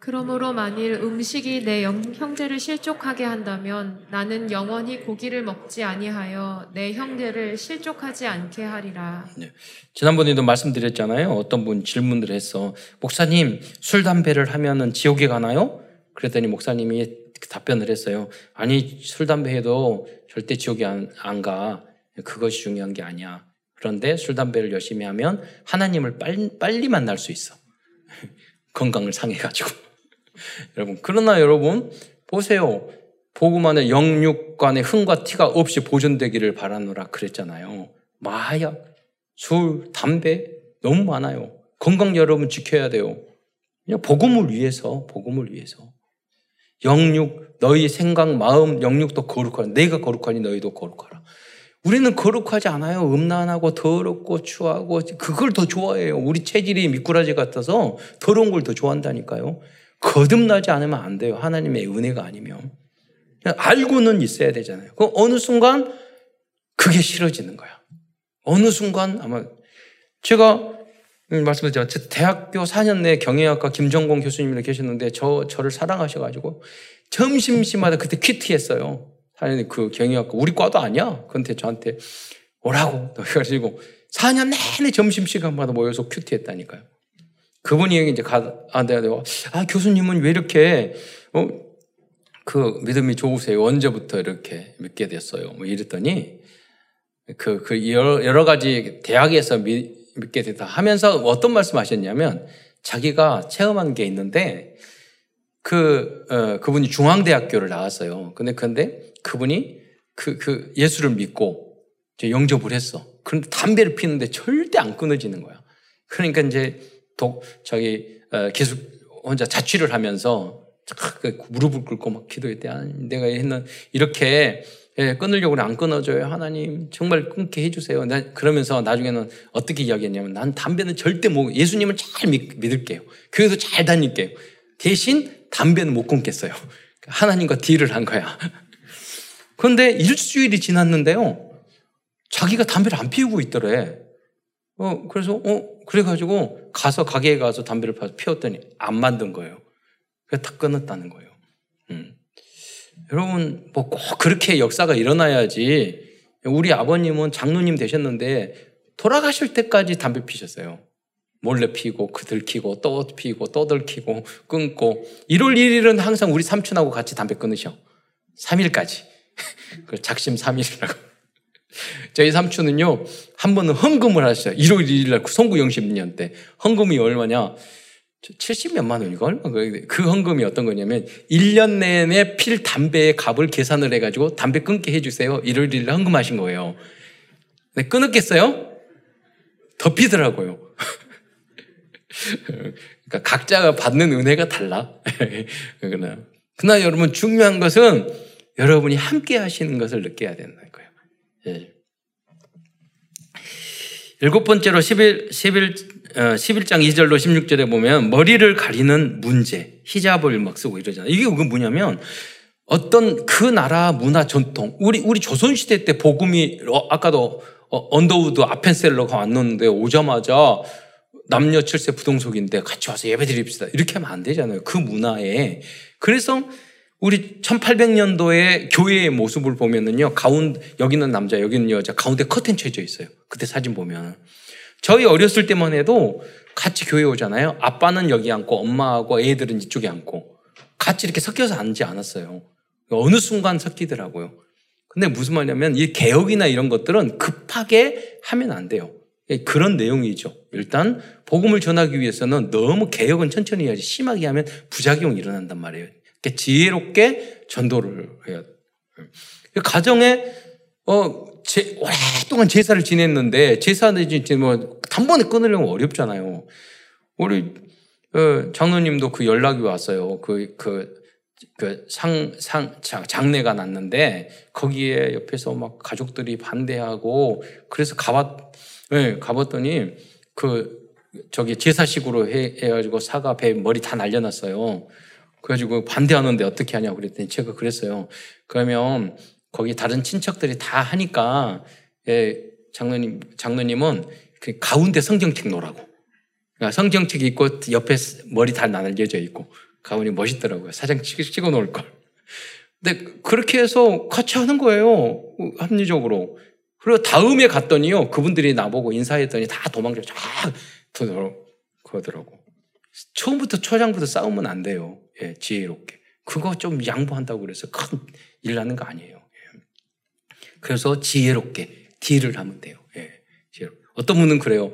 그러므로 만일 음식이 내 형제를 실족하게 한다면 나는 영원히 고기를 먹지 아니하여 내 형제를 실족하지 않게 하리라. 네. 지난번에도 말씀드렸잖아요. 어떤 분 질문을 했어. 목사님, 술, 담배를 하면은 지옥에 가나요? 그랬더니 목사님이 답변을 했어요. 아니, 술, 담배해도 절대 지옥에 안 가. 그것이 중요한 게 아니야. 그런데 술, 담배를 열심히 하면 하나님을 빨리 만날 수 있어. 건강을 상해가지고. 여러분, 그러나 여러분, 보세요. 복음 안에 영육 간의 흥과 티가 없이 보존되기를 바라노라 그랬잖아요. 마약, 술, 담배 너무 많아요. 건강 여러분 지켜야 돼요. 그냥 복음을 위해서. 영육, 너희 생각, 마음, 영육도 거룩하라. 내가 거룩하니 너희도 거룩하라. 우리는 거룩하지 않아요. 음란하고 더럽고 추하고 그걸 더 좋아해요. 우리 체질이 미꾸라지 같아서 더러운 걸 더 좋아한다니까요. 거듭나지 않으면 안 돼요. 하나님의 은혜가 아니면. 알고는 있어야 되잖아요. 그럼 어느 순간 그게 싫어지는 거야. 어느 순간 아마 제가 말씀드렸죠. 제 대학교 4년 내 경영학과 김정공 교수님이 계셨는데 저를 사랑하셔가지고 점심시마다 그때 퀴트했어요. 4년에 그 경영학과 우리 과도 아니야. 근데 저한테 오라고 그래가지고 4년 내내 점심시간마다 모여서 퀴트했다니까요. 그분이 이제 교수님은 왜 이렇게 그 믿음이 좋으세요? 언제부터 이렇게 믿게 됐어요? 뭐 이랬더니 여러 가지 대학에서 믿게 됐다 하면서 어떤 말씀하셨냐면 자기가 체험한 게 있는데 그분이 중앙대학교를 나왔어요. 근데 그분이 예수를 믿고 이제 영접을 했어. 그런데 담배를 피는데 절대 안 끊어지는 거야. 그러니까 이제 계속 혼자 자취를 하면서 무릎을 꿇고 막 기도했대. 내가 이렇게 예, 끊으려고 안 끊어줘요. 하나님 정말 끊게 해주세요. 그러면서 나중에는 어떻게 이야기했냐면 난 담배는 절대 못, 예수님을 잘 믿을게요. 교회도 잘 다닐게요. 대신 담배는 못 끊겠어요. 하나님과 딜을 한 거야. 그런데 일주일이 지났는데요, 자기가 담배를 안 피우고 있더래. 그래가지고 가게에 가서 담배를 파서 피웠더니 안 만든 거예요. 그래서 다 끊었다는 거예요. 여러분, 뭐 꼭 그렇게 역사가 일어나야지. 우리 아버님은 장로님 되셨는데 돌아가실 때까지 담배 피셨어요. 몰래 피고, 그 들키고, 또 피고, 또 들키고, 끊고. 1월 1일은 항상 우리 삼촌하고 같이 담배 끊으셔. 3일까지. 작심 3일이라고. 저희 삼촌은요, 한 번은 헌금을 하셨어요. 1월 1일날, 송구 60년 때. 헌금이 얼마냐? 70몇만 원, 이거 얼마? 그 헌금이 어떤 거냐면, 1년 내내 필 담배의 값을 계산을 해가지고, 담배 끊게 해주세요. 1월 1일날 헌금하신 거예요. 근데 끊었겠어요? 더 피더라고요. 그러니까 각자가 받는 은혜가 달라. 그러나 여러분, 중요한 것은 여러분이 함께 하시는 것을 느껴야 된다는 거예요. 예. 7번째로 11장 2절로 16절에 보면 머리를 가리는 문제, 히잡을 막 쓰고 이러잖아요. 이게 뭐냐면 어떤 그 나라 문화 전통, 우리 조선시대 때 복음이 아까도 언더우드 아펜셀러가 왔는데 오자마자 남녀 7세 부동석인데 같이 와서 예배 드립시다. 이렇게 하면 안 되잖아요. 그 문화에. 그래서 우리 1800년도에 교회의 모습을 보면은요, 가운데, 여기는 남자, 여기는 여자, 가운데 커튼 쳐져 있어요. 그때 사진 보면. 저희 어렸을 때만 해도 같이 교회 오잖아요. 아빠는 여기 앉고, 엄마하고 애들은 이쪽에 앉고, 같이 이렇게 섞여서 앉지 않았어요. 어느 순간 섞이더라고요. 근데 무슨 말이냐면, 이 개혁이나 이런 것들은 급하게 하면 안 돼요. 그런 내용이죠. 일단 복음을 전하기 위해서는 너무 개혁은 천천히 해야지, 심하게 하면 부작용이 일어난단 말이에요. 그러니까 지혜롭게 전도를 해야 돼요. 가정에 오랫동안 제사를 지냈는데 제사는 이제 뭐 단번에 끊으려면 어렵잖아요. 우리 장로님도 그 연락이 왔어요. 장례가 났는데 거기에 옆에서 막 가족들이 반대하고 그래서 가봤더니, 제사식으로 해가지고 사과, 배, 머리 다 날려놨어요. 그래가지고 반대하는데 어떻게 하냐고 그랬더니 제가 그랬어요. 그러면 거기 다른 친척들이 다 하니까, 예, 장로님은 그 가운데 성경책 놓으라고. 그러니까 성경책 있고, 옆에 머리 다 날려져 있고, 가운이 멋있더라고요. 사장 찍어 놓을걸. 근데 그렇게 해서 같이 하는 거예요. 합리적으로. 그리고 다음에 갔더니요, 그분들이 나보고 인사했더니 다 도망쳐 쫙 그러더라고. 처음부터 초장부터 싸우면 안 돼요. 예, 지혜롭게. 그거 좀 양보한다고 그래서 큰 일 나는 거 아니에요. 예. 그래서 지혜롭게 딜을 하면 돼요. 예, 지혜롭게. 어떤 분은 그래요.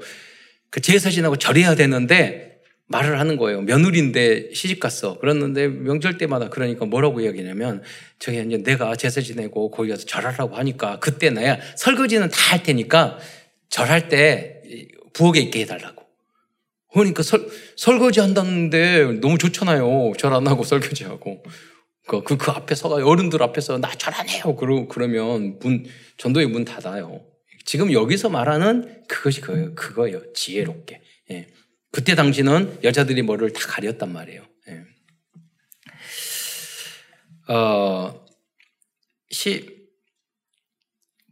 그 제사신하고 절해야 되는데 말을 하는 거예요. 며느리인데 시집 갔어. 그랬는데 명절 때마다 그러니까 뭐라고 이야기냐면, 저기 이제 내가 제사 지내고 거기 가서 절하라고 하니까 그때 나야 설거지는 다 할 테니까 절할 때 부엌에 있게 해달라고. 그러니까 설거지 한다는데 너무 좋잖아요. 절 안 하고 설거지하고. 그러니까 그 앞에서 어른들 앞에서 나 절 안 해요. 그러면 전도의 문 닫아요. 지금 여기서 말하는 그것이 그거예요. 지혜롭게. 예. 그때 당시는 여자들이 머리를 다 가렸단 말이에요. 예.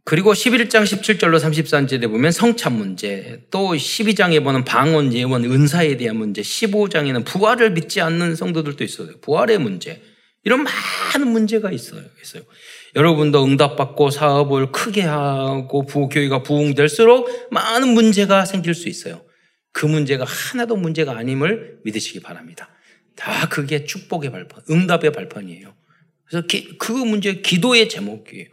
그리고 11장 17절로 33절에 보면 성찬 문제, 또 12장에 보는 방언, 예언, 은사에 대한 문제, 15장에는 부활을 믿지 않는 성도들도 있어요. 부활의 문제. 이런 많은 문제가 있어요. 여러분도 응답받고 사업을 크게 하고 교회가 부흥될수록 많은 문제가 생길 수 있어요. 그 문제가 하나도 문제가 아님을 믿으시기 바랍니다. 다 그게 축복의 발판, 응답의 발판이에요. 그래서 그 문제 기도의 제목이에요.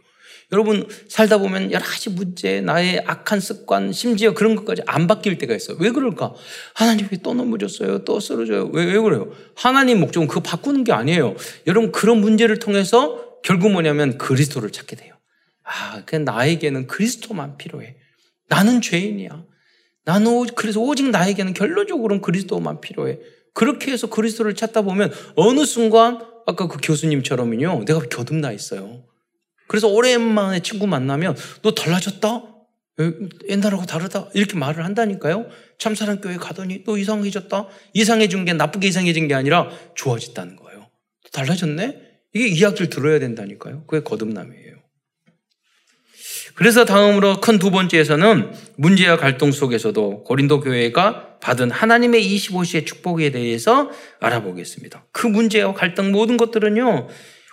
여러분 살다 보면 여러 가지 문제, 나의 악한 습관, 심지어 그런 것까지 안 바뀔 때가 있어요. 왜 그럴까? 하나님 왜 또 넘어졌어요? 또 쓰러져요? 왜 그래요? 하나님 목적은 그거 바꾸는 게 아니에요. 여러분 그런 문제를 통해서 결국 뭐냐면 그리스도를 찾게 돼요. 그냥 나에게는 그리스도만 필요해. 나는 죄인이야. 그래서 오직 나에게는 결론적으로는 그리스도만 필요해. 그렇게 해서 그리스도를 찾다 보면 어느 순간 아까 그 교수님처럼요, 내가 거듭나 있어요. 그래서 오랜만에 친구 만나면 너 달라졌다? 옛날하고 다르다? 이렇게 말을 한다니까요. 참사랑교회 가더니 또 이상해졌다? 이상해진 게 나쁘게 이상해진 게 아니라 좋아졌다는 거예요. 또 달라졌네? 이게 이야기를 들어야 된다니까요. 그게 거듭남이에요. 그래서 다음으로 큰 두 번째에서는 문제와 갈등 속에서도 고린도 교회가 받은 하나님의 25시의 축복에 대해서 알아보겠습니다. 그 문제와 갈등 모든 것들은요,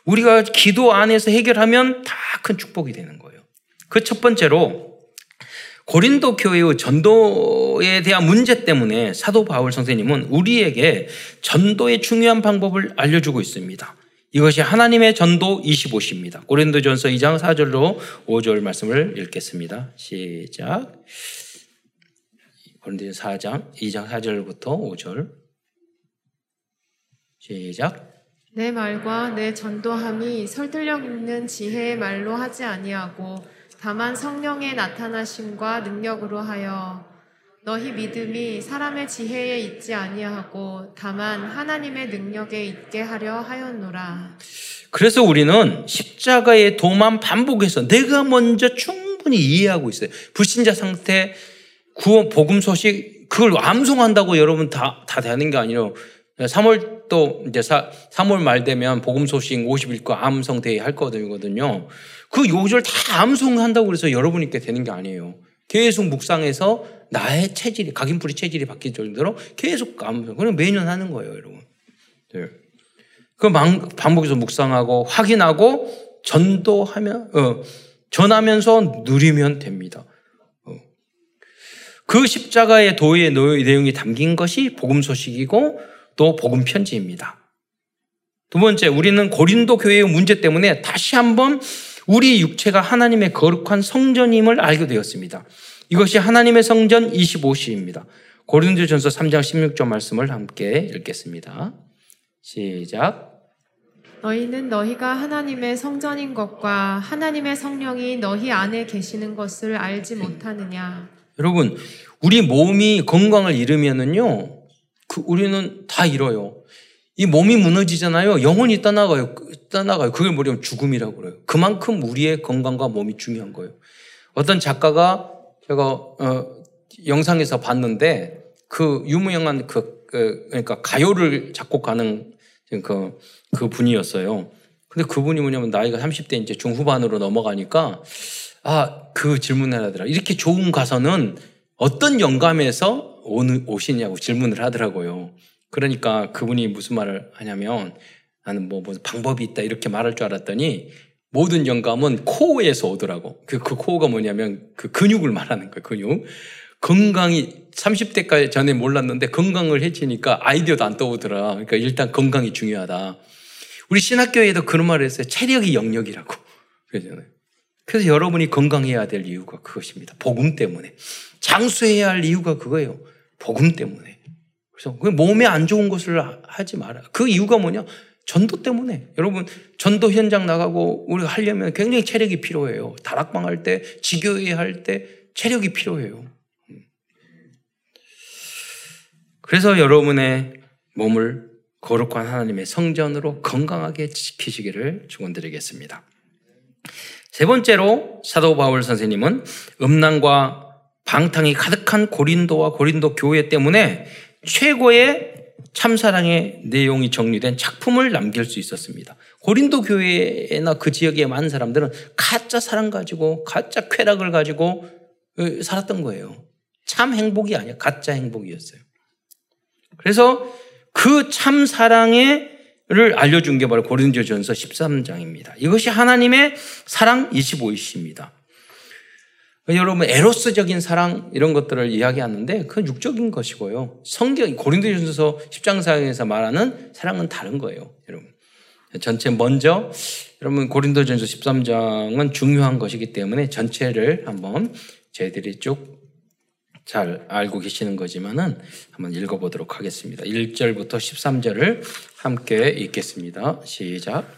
우리가 기도 안에서 해결하면 다 큰 축복이 되는 거예요. 그 첫 번째로 고린도 교회의 전도에 대한 문제 때문에 사도 바울 선생님은 우리에게 전도의 중요한 방법을 알려주고 있습니다. 이것이 하나님의 전도 25시입니다. 고린도전서 2장 4절로 5절 말씀을 읽겠습니다. 시작. 고린도전서 2장 4절부터 5절. 시작. 내 말과 내 전도함이 설득력 있는 지혜의 말로 하지 아니하고 다만 성령의 나타나심과 능력으로 하여 너희 믿음이 사람의 지혜에 있지 아니하고 다만 하나님의 능력에 있게 하려 하였노라. 그래서 우리는 십자가의 도만 반복해서 내가 먼저 충분히 이해하고 있어요. 불신자 상태, 구원, 복음 소식, 그걸 암송한다고 여러분 다 되는 게 아니라 3월 또 이제 3월 말 되면 복음 소식 50일과 암송 대회 할 거거든요. 그 요절 다 암송한다고 그래서 여러분이 되는 게 아니에요. 계속 묵상해서 나의 체질이, 각인뿌리 체질이 바뀔 정도로 계속 암송. 그냥 매년 하는 거예요, 여러분. 네. 그 반복해서 묵상하고 확인하고 전하면서 누리면 됩니다. 그 십자가의 도의 내용이 담긴 것이 복음 소식이고 또 복음 편지입니다. 두 번째, 우리는 고린도 교회의 문제 때문에 다시 한번 우리 육체가 하나님의 거룩한 성전임을 알게 되었습니다. 이것이 하나님의 성전 25시입니다. 고린도전서 3장 16절 말씀을 함께 읽겠습니다. 시작. 너희는 너희가 하나님의 성전인 것과 하나님의 성령이 너희 안에 계시는 것을 알지 못하느냐. 여러분, 우리 몸이 건강을 잃으면은요, 우리는 다 잃어요. 이 몸이 무너지잖아요. 영혼이 떠나가요. 그걸 뭐냐면 죽음이라고 그래요. 그만큼 우리의 건강과 몸이 중요한 거예요. 어떤 작가가 제가 영상에서 봤는데 그 유명한 그러니까 가요를 작곡하는 그 분이었어요. 근데 그분이 뭐냐면 나이가 30대 이제 중후반으로 넘어가니까 그 질문을 하더라. 이렇게 좋은 가사는 어떤 영감에서 오시냐고 질문을 하더라고요. 그러니까 그분이 무슨 말을 하냐면 나는 무슨 방법이 있다 이렇게 말할 줄 알았더니 모든 영감은 코어에서 오더라고. 그 코어가 뭐냐면 그 근육을 말하는 거예요. 근육. 건강이 30대까지 전에 몰랐는데 건강을 해치니까 아이디어도 안 떠오더라. 그러니까 일단 건강이 중요하다. 우리 신학교에도 그런 말을 했어요. 체력이 영역이라고 그러잖아요. 그래서 여러분이 건강해야 될 이유가 그것입니다. 복음 때문에. 장수해야 할 이유가 그거예요. 복음 때문에. 그래서 몸에 안 좋은 것을 하지 마라. 그 이유가 뭐냐? 전도 때문에. 여러분, 전도 현장 나가고 우리가 하려면 굉장히 체력이 필요해요. 다락방 할 때, 지교회 할 때 체력이 필요해요. 그래서 여러분의 몸을 거룩한 하나님의 성전으로 건강하게 지키시기를 축원드리겠습니다. 세 번째로 사도 바울 선생님은 음란과 방탕이 가득한 고린도와 고린도 교회 때문에 최고의 참사랑의 내용이 정리된 작품을 남길 수 있었습니다. 고린도 교회나 그 지역에 많은 사람들은 가짜 사랑 가지고 가짜 쾌락을 가지고 살았던 거예요. 참 행복이 아니야. 가짜 행복이었어요. 그래서 그 참 사랑을 알려준 게 바로 고린도전서 13장입니다. 이것이 하나님의 사랑 25시입니다. 여러분, 에로스적인 사랑 이런 것들을 이야기하는데 그건 육적인 것이고요. 성경 고린도전서 10장 사랑에서 말하는 사랑은 다른 거예요, 여러분. 전체 먼저 여러분 고린도전서 13장은 중요한 것이기 때문에 전체를 한번 저희들이 쭉 잘 알고 계시는 거지만은 한번 읽어보도록 하겠습니다. 1절부터 13절을 함께 읽겠습니다. 시작.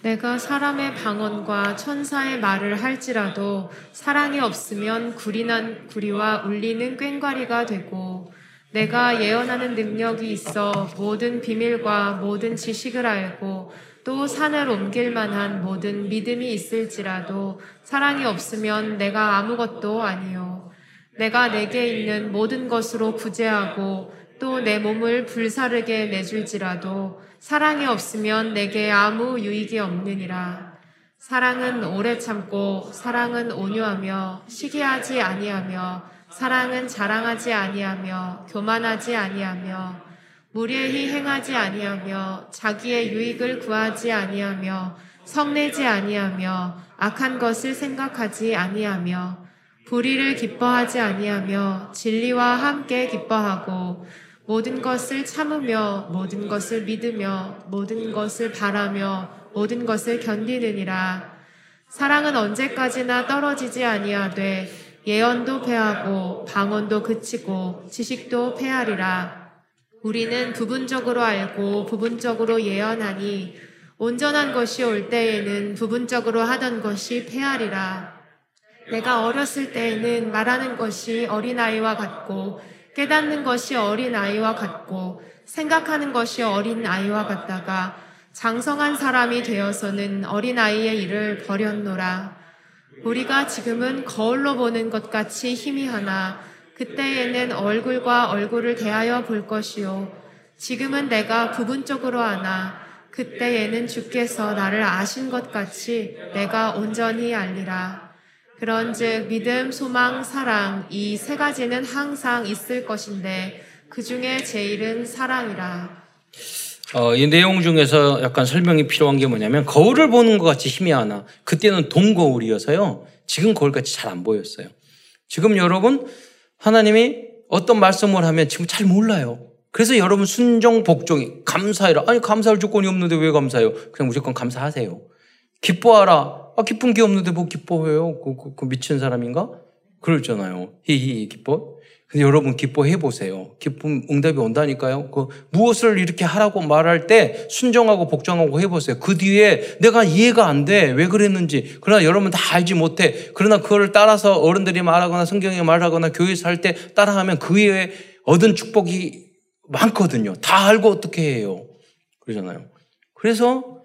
내가 사람의 방언과 천사의 말을 할지라도 사랑이 없으면 구리난 구리와 울리는 꽹과리가 되고 내가 예언하는 능력이 있어 모든 비밀과 모든 지식을 알고 또 산을 옮길 만한 모든 믿음이 있을지라도 사랑이 없으면 내가 아무것도 아니요. 내가 내게 있는 모든 것으로 구제하고 또 내 몸을 불사르게 내줄지라도 사랑이 없으면 내게 아무 유익이 없느니라. 사랑은 오래 참고 사랑은 온유하며 시기하지 아니하며 사랑은 자랑하지 아니하며 교만하지 아니하며 무례히 행하지 아니하며 자기의 유익을 구하지 아니하며 성내지 아니하며 악한 것을 생각하지 아니하며 불의를 기뻐하지 아니하며 진리와 함께 기뻐하고 모든 것을 참으며 모든 것을 믿으며 모든 것을 바라며 모든 것을 견디느니라. 사랑은 언제까지나 떨어지지 아니하되 예언도 패하고 방언도 그치고 지식도 패하리라. 우리는 부분적으로 알고 부분적으로 예언하니 온전한 것이 올 때에는 부분적으로 하던 것이 패하리라. 내가 어렸을 때에는 말하는 것이 어린아이와 같고 깨닫는 것이 어린아이와 같고 생각하는 것이 어린아이와 같다가 장성한 사람이 되어서는 어린아이의 일을 버렸노라. 우리가 지금은 거울로 보는 것 같이 희미하나 그때에는 얼굴과 얼굴을 대하여 볼 것이요. 지금은 내가 부분적으로 아나 그때에는 주께서 나를 아신 것 같이 내가 온전히 알리라. 그런즉 믿음, 소망, 사랑 이 세 가지는 항상 있을 것인데 그 중에 제일은 사랑이라. 이 내용 중에서 약간 설명이 필요한 게 뭐냐면 거울을 보는 것 같이 희미하나 그때는 동거울이어서요. 지금 거울같이 잘 안 보였어요. 지금 여러분 하나님이 어떤 말씀을 하면 지금 잘 몰라요. 그래서 여러분 순종, 복종이 감사해라. 아니 감사할 조건이 없는데 왜 감사해요? 그냥 무조건 감사하세요. 기뻐하라. 아, 기쁜 게 없는데 뭐 기뻐해요? 그 미친 사람인가? 그러잖아요. 히히 기뻐? 근데 여러분 기뻐해보세요. 기쁨 응답이 온다니까요. 무엇을 이렇게 하라고 말할 때 순종하고 복종하고 해보세요. 그 뒤에 내가 이해가 안 돼. 왜 그랬는지. 그러나 여러분 다 알지 못해. 그러나 그걸 따라서 어른들이 말하거나 성경에 말하거나 교회에서 할 때 따라하면 그 외에 얻은 축복이 많거든요. 다 알고 어떻게 해요. 그러잖아요. 그래서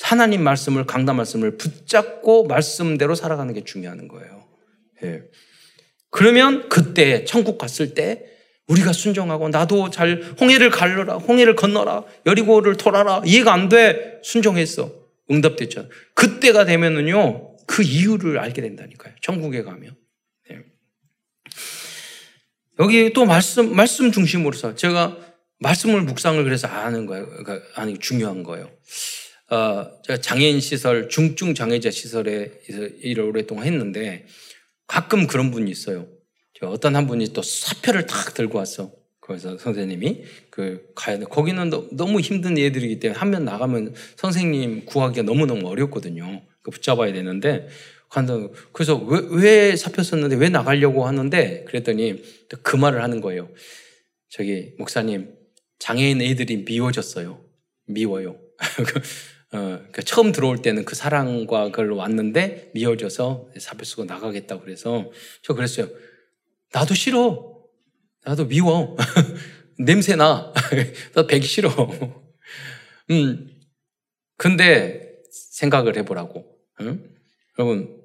하나님 말씀을, 강단 말씀을 붙잡고 말씀대로 살아가는 게 중요한 거예요. 예. 그러면 그때 천국 갔을 때 우리가 순종하고 나도 잘 홍해를 갈라라, 홍해를 건너라, 여리고를 돌아라. 이해가 안 돼. 순종했어. 응답됐잖아. 그때가 되면은요 그 이유를 알게 된다니까요. 천국에 가면. 예. 여기 또 말씀 중심으로서 제가 말씀을 묵상을 그래서 아는 거예요. 그러니까 아니 중요한 거예요. 제가 장애인 시설, 중증장애자 시설에 일을 오랫동안 했는데 가끔 그런 분이 있어요. 어떤 한 분이 또 사표를 탁 들고 왔어. 그래서 선생님이 가야 돼. 거기는 너무 힘든 애들이기 때문에 한 명 나가면 선생님 구하기가 너무너무 어렵거든요. 붙잡아야 되는데 그래서 왜 사표 썼는데 왜 나가려고 하는데 그랬더니 그 말을 하는 거예요. 저기 목사님, 장애인 애들이 미워졌어요. 미워요. 그러니까 처음 들어올 때는 그 사랑과 그걸로 왔는데 미워져서 사표 쓰고 나가겠다고 그래서 저 그랬어요. 나도 싫어. 나도 미워. 냄새나. 나도 배기 싫어. 근데 생각을 해보라고. 응? 여러분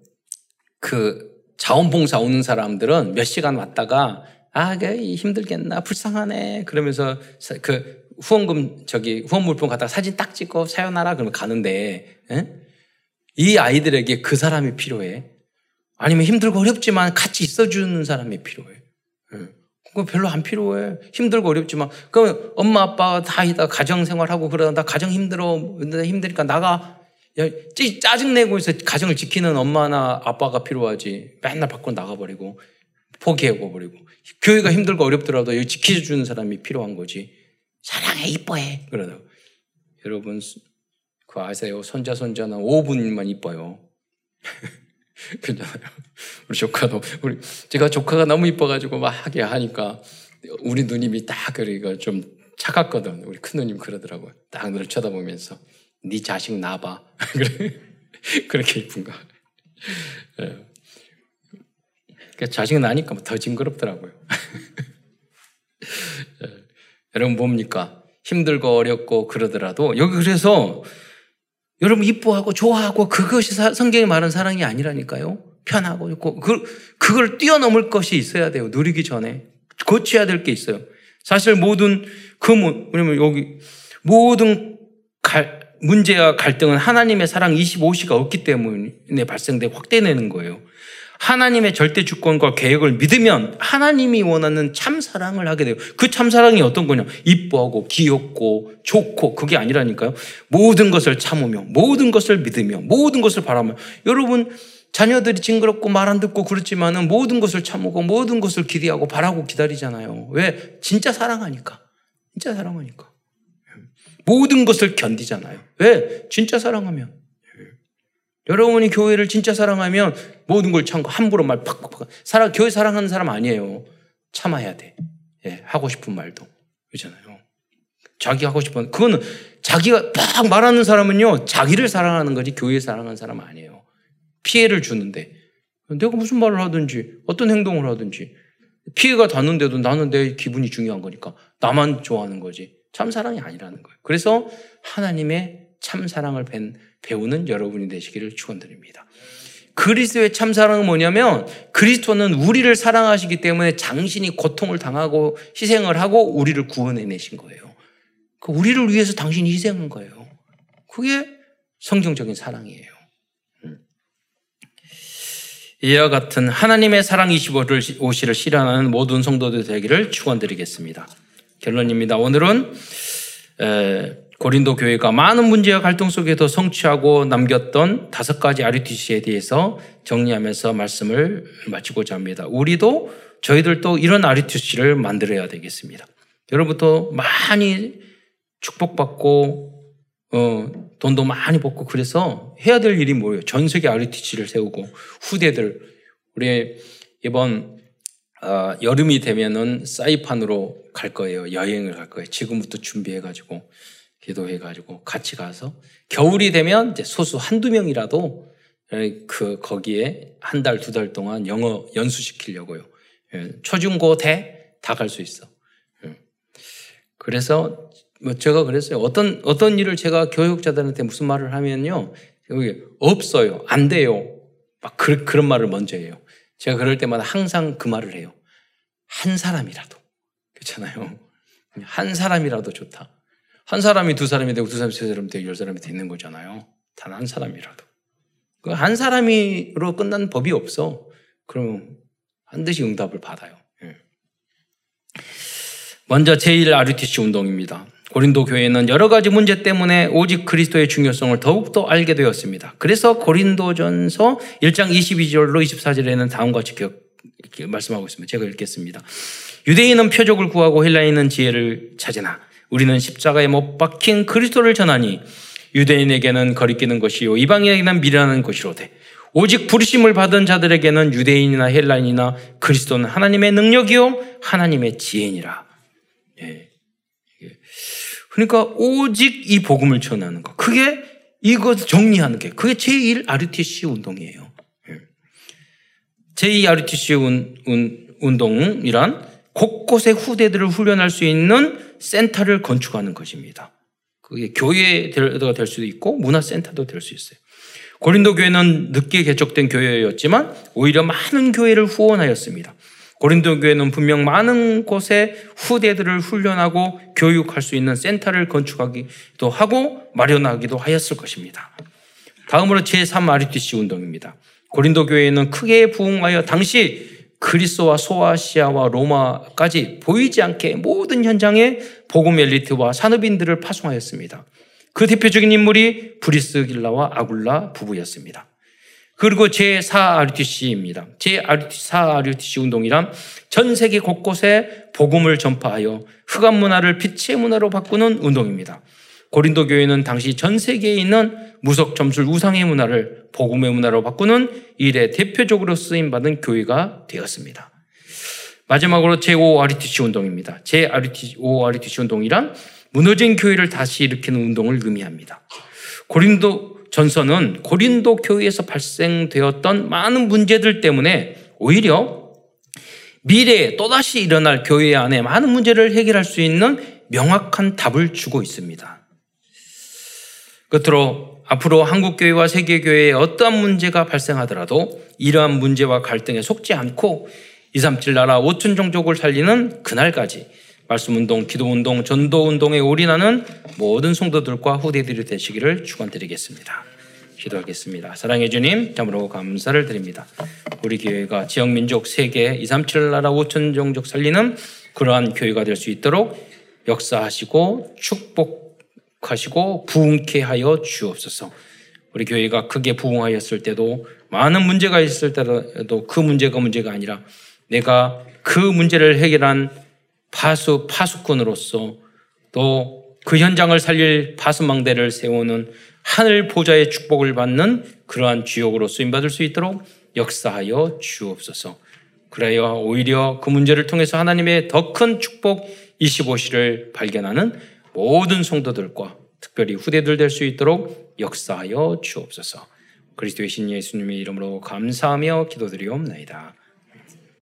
그 자원봉사 오는 사람들은 몇 시간 왔다가 아 그래 힘들겠나 불쌍하네 그러면서 그 후원물품 갖다가 사진 딱 찍고 사연하라 그러면 가는데 에? 이 아이들에게 그 사람이 필요해. 아니면 힘들고 어렵지만 같이 있어주는 사람이 필요해. 에? 그거 별로 안 필요해. 힘들고 어렵지만 그러면 엄마 아빠가 다 가정생활하고 그러다 가정 힘들어 힘드니까 나가. 야, 짜증내고 있어. 가정을 지키는 엄마나 아빠가 필요하지. 맨날 밖으로 나가버리고 포기해버리고 교회가 힘들고 어렵더라도 여기 지켜주는 사람이 필요한 거지. 사랑해, 이뻐해. 그러다. 여러분, 그거 아세요? 손자는 5분만 이뻐요. 괜찮아요. 우리 조카도, 제가 조카가 너무 이뻐가지고 막 하게 하니까, 우리 누님이 딱, 그러니까 좀 착았거든. 우리 큰 누님 그러더라고요. 딱 늘 쳐다보면서, 네 자식 낳아봐. 그렇게 이쁜가. 그러니까 자식 낳으니까 더 징그럽더라고요. 여러분 뭡니까? 힘들고 어렵고 그러더라도 여기 그래서 여러분 이뻐하고 좋아하고 그것이 성경이 말하는 사랑이 아니라니까요. 편하고 좋고 그걸 뛰어넘을 것이 있어야 돼요. 누리기 전에 고쳐야 될 게 있어요. 사실 모든 왜냐면 여기 모든 문제와 갈등은 하나님의 사랑 25시가 없기 때문에 발생되고 확대되는 거예요. 하나님의 절대 주권과 계획을 믿으면 하나님이 원하는 참 사랑을 하게 돼요. 그 참 사랑이 어떤 거냐? 이뻐하고 귀엽고 좋고 그게 아니라니까요. 모든 것을 참으며 모든 것을 믿으며 모든 것을 바라며. 여러분 자녀들이 징그럽고 말 안 듣고 그렇지만은 모든 것을 참고 모든 것을 기대하고 바라고 기다리잖아요. 왜? 진짜 사랑하니까. 진짜 사랑하니까. 모든 것을 견디잖아요. 왜? 진짜 사랑하면. 여러분이 교회를 진짜 사랑하면 모든 걸 참고 함부로 말 팍팍팍. 교회 사랑하는 사람 아니에요. 참아야 돼. 예, 하고 싶은 말도. 그렇잖아요. 자기 하고 싶은 그거는 자기가 막 말하는 사람은요. 자기를 사랑하는 거지 교회 사랑하는 사람 아니에요. 피해를 주는데 내가 무슨 말을 하든지 어떤 행동을 하든지 피해가 닿는데도 나는 내 기분이 중요한 거니까 나만 좋아하는 거지. 참 사랑이 아니라는 거예요. 그래서 하나님의 참 사랑을 배우는 여러분이 되시기를 축원드립니다. 그리스도의 참 사랑은 뭐냐면 그리스도는 우리를 사랑하시기 때문에 당신이 고통을 당하고 희생을 하고 우리를 구원해내신 거예요. 우리를 위해서 당신이 희생한 거예요. 그게 성경적인 사랑이에요. 이와 같은 하나님의 사랑 25시를 실현하는 모든 성도들 되기를 축원드리겠습니다. 결론입니다. 오늘은 고린도 교회가 많은 문제와 갈등 속에서 성취하고 남겼던 5가지 RUTC에 대해서 정리하면서 말씀을 마치고자 합니다. 우리도 저희들도 이런 RUTC를 만들어야 되겠습니다. 여러분도 많이 축복받고 돈도 많이 벌고 그래서 해야 될 일이 뭐예요? 전 세계 RUTC를 세우고 후대들 우리 이번 여름이 되면은 사이판으로 갈 거예요. 여행을 갈 거예요. 지금부터 준비해가지고 기도해가지고 같이 가서 겨울이 되면 이제 소수 한두 명이라도 거기에 한 달, 두 달 동안 영어 연수시키려고요. 초중고 대 다 갈 수 있어. 그래서 제가 그랬어요. 어떤 일을 제가 교육자들한테 무슨 말을 하면요. 여기 없어요. 안 돼요. 막 그런 말을 먼저 해요. 제가 그럴 때마다 항상 그 말을 해요. 한 사람이라도. 그렇잖아요. 한 사람이라도 좋다. 한 사람이 두 사람이 되고 두 사람이 세 사람이 되고 10사람이 되는 거잖아요. 단 한 사람이라도. 그 한 사람으로 끝난 법이 없어. 그럼 반드시 응답을 받아요. 예. 먼저 제1 RUTC 운동입니다. 고린도 교회는 여러 가지 문제 때문에 오직 그리스도의 중요성을 더욱더 알게 되었습니다. 그래서 고린도전서 1장 22절로 24절에는 다음과 같이 말씀하고 있습니다. 제가 읽겠습니다. 유대인은 표적을 구하고 헬라인은 지혜를 찾으나 우리는 십자가에 못 박힌 그리스도를 전하니 유대인에게는 거리끼는 것이요 이방인에게는 미련한 것이로되 오직 부르심을 받은 자들에게는 유대인이나 헬라인이나 그리스도는 하나님의 능력이요 하나님의 지혜니라. 예. 그러니까 오직 이 복음을 전하는 것. 그게 이것 정리하는 게 그게 제1 RUTC 운동이에요. 예. 제2 RUTC 운동이란 곳곳에 후대들을 훈련할 수 있는 센터를 건축하는 것입니다. 그게 교회가 될 수도 있고 문화센터도 될 수 있어요. 고린도 교회는 늦게 개척된 교회였지만 오히려 많은 교회를 후원하였습니다. 고린도 교회는 분명 많은 곳에 후대들을 훈련하고 교육할 수 있는 센터를 건축하기도 하고 마련하기도 하였을 것입니다. 다음으로 제3 RUTC 운동입니다. 고린도 교회는 크게 부흥하여 당시 그리스와 소아시아와 로마까지 보이지 않게 모든 현장에 복음 엘리트와 산업인들을 파송하였습니다. 그 대표적인 인물이 브리스길라와 아굴라 부부였습니다. 그리고 제4RUTC입니다. 제4RUTC 운동이란 전 세계 곳곳에 복음을 전파하여 흑암 문화를 빛의 문화로 바꾸는 운동입니다. 고린도 교회는 당시 전 세계에 있는 무속 점술 우상의 문화를 복음의 문화로 바꾸는 일에 대표적으로 쓰임받은 교회가 되었습니다. 마지막으로 제5 RUTC 운동입니다. 제5 RUTC 운동이란 무너진 교회를 다시 일으키는 운동을 의미합니다. 고린도 전서는 고린도 교회에서 발생되었던 많은 문제들 때문에 오히려 미래에 또다시 일어날 교회 안에 많은 문제를 해결할 수 있는 명확한 답을 주고 있습니다. 끝으로 앞으로 한국교회와 세계교회에 어떠한 문제가 발생하더라도 이러한 문제와 갈등에 속지 않고 237 나라 5천 종족을 살리는 그날까지 말씀운동, 기도운동, 전도운동에 올인하는 모든 성도들과 후대들이 되시기를 축원드리겠습니다. 기도하겠습니다. 사랑해 주님, 참으로 감사를 드립니다. 우리 교회가 지역, 민족, 세계, 237 나라 5천 종족 살리는 그러한 교회가 될 수 있도록 역사하시고 축복하시고 부흥케 하여 주옵소서. 우리 교회가 크게 부흥하였을 때도 많은 문제가 있을 때라도 그 문제가 아니라 내가 그 문제를 해결한 파수꾼으로서 또 그 현장을 살릴 파수망대를 세우는 하늘 보좌의 축복을 받는 그러한 주역으로 쓰임받을 수 있도록 역사하여 주옵소서. 그래야 오히려 그 문제를 통해서 하나님의 더 큰 축복 25시를 발견하는 모든 성도들과 특별히 후대들 될 수 있도록 역사하여 주옵소서. 그리스도의 신 예수님의 이름으로 감사하며 기도드리옵나이다.